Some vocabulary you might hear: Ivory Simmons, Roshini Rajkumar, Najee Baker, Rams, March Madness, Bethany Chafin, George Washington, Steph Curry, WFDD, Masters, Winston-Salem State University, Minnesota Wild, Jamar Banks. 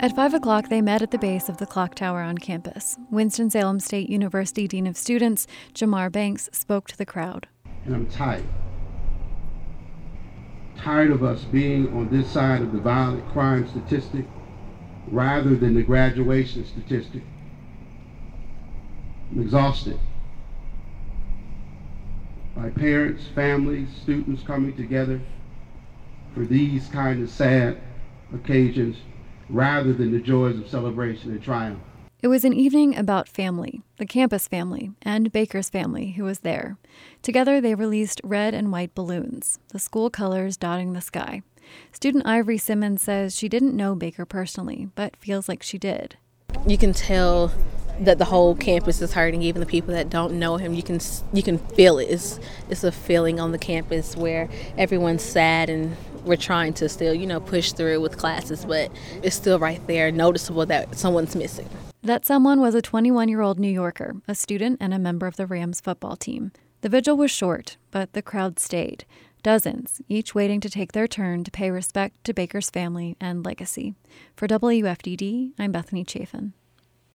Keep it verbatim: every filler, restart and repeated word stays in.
At five o'clock, they met at the base of the clock tower on campus. Winston-Salem State University Dean of Students Jamar Banks spoke to the crowd. And I'm tired. Tired of us being on this side of the violent crime statistic rather than the graduation statistic. I'm exhausted by parents, families, students coming together for these kind of sad occasions rather than the joys of celebration and triumph. It was an evening about family, the campus family, and Baker's family, who was there. Together, they released red and white balloons, the school colors dotting the sky. Student Ivory Simmons says she didn't know Baker personally, but feels like she did. You can tell that the whole campus is hurting, even the people that don't know him. You can you can feel it. It's, it's a feeling on the campus where everyone's sad and we're trying to still, you know, push through with classes, but it's still right there, noticeable that someone's missing. That someone was a twenty-one-year-old New Yorker, a student and a member of the Rams football team. The vigil was short, but the crowd stayed. Dozens, each waiting to take their turn to pay respect to Baker's family and legacy. For W F D D, I'm Bethany Chafin.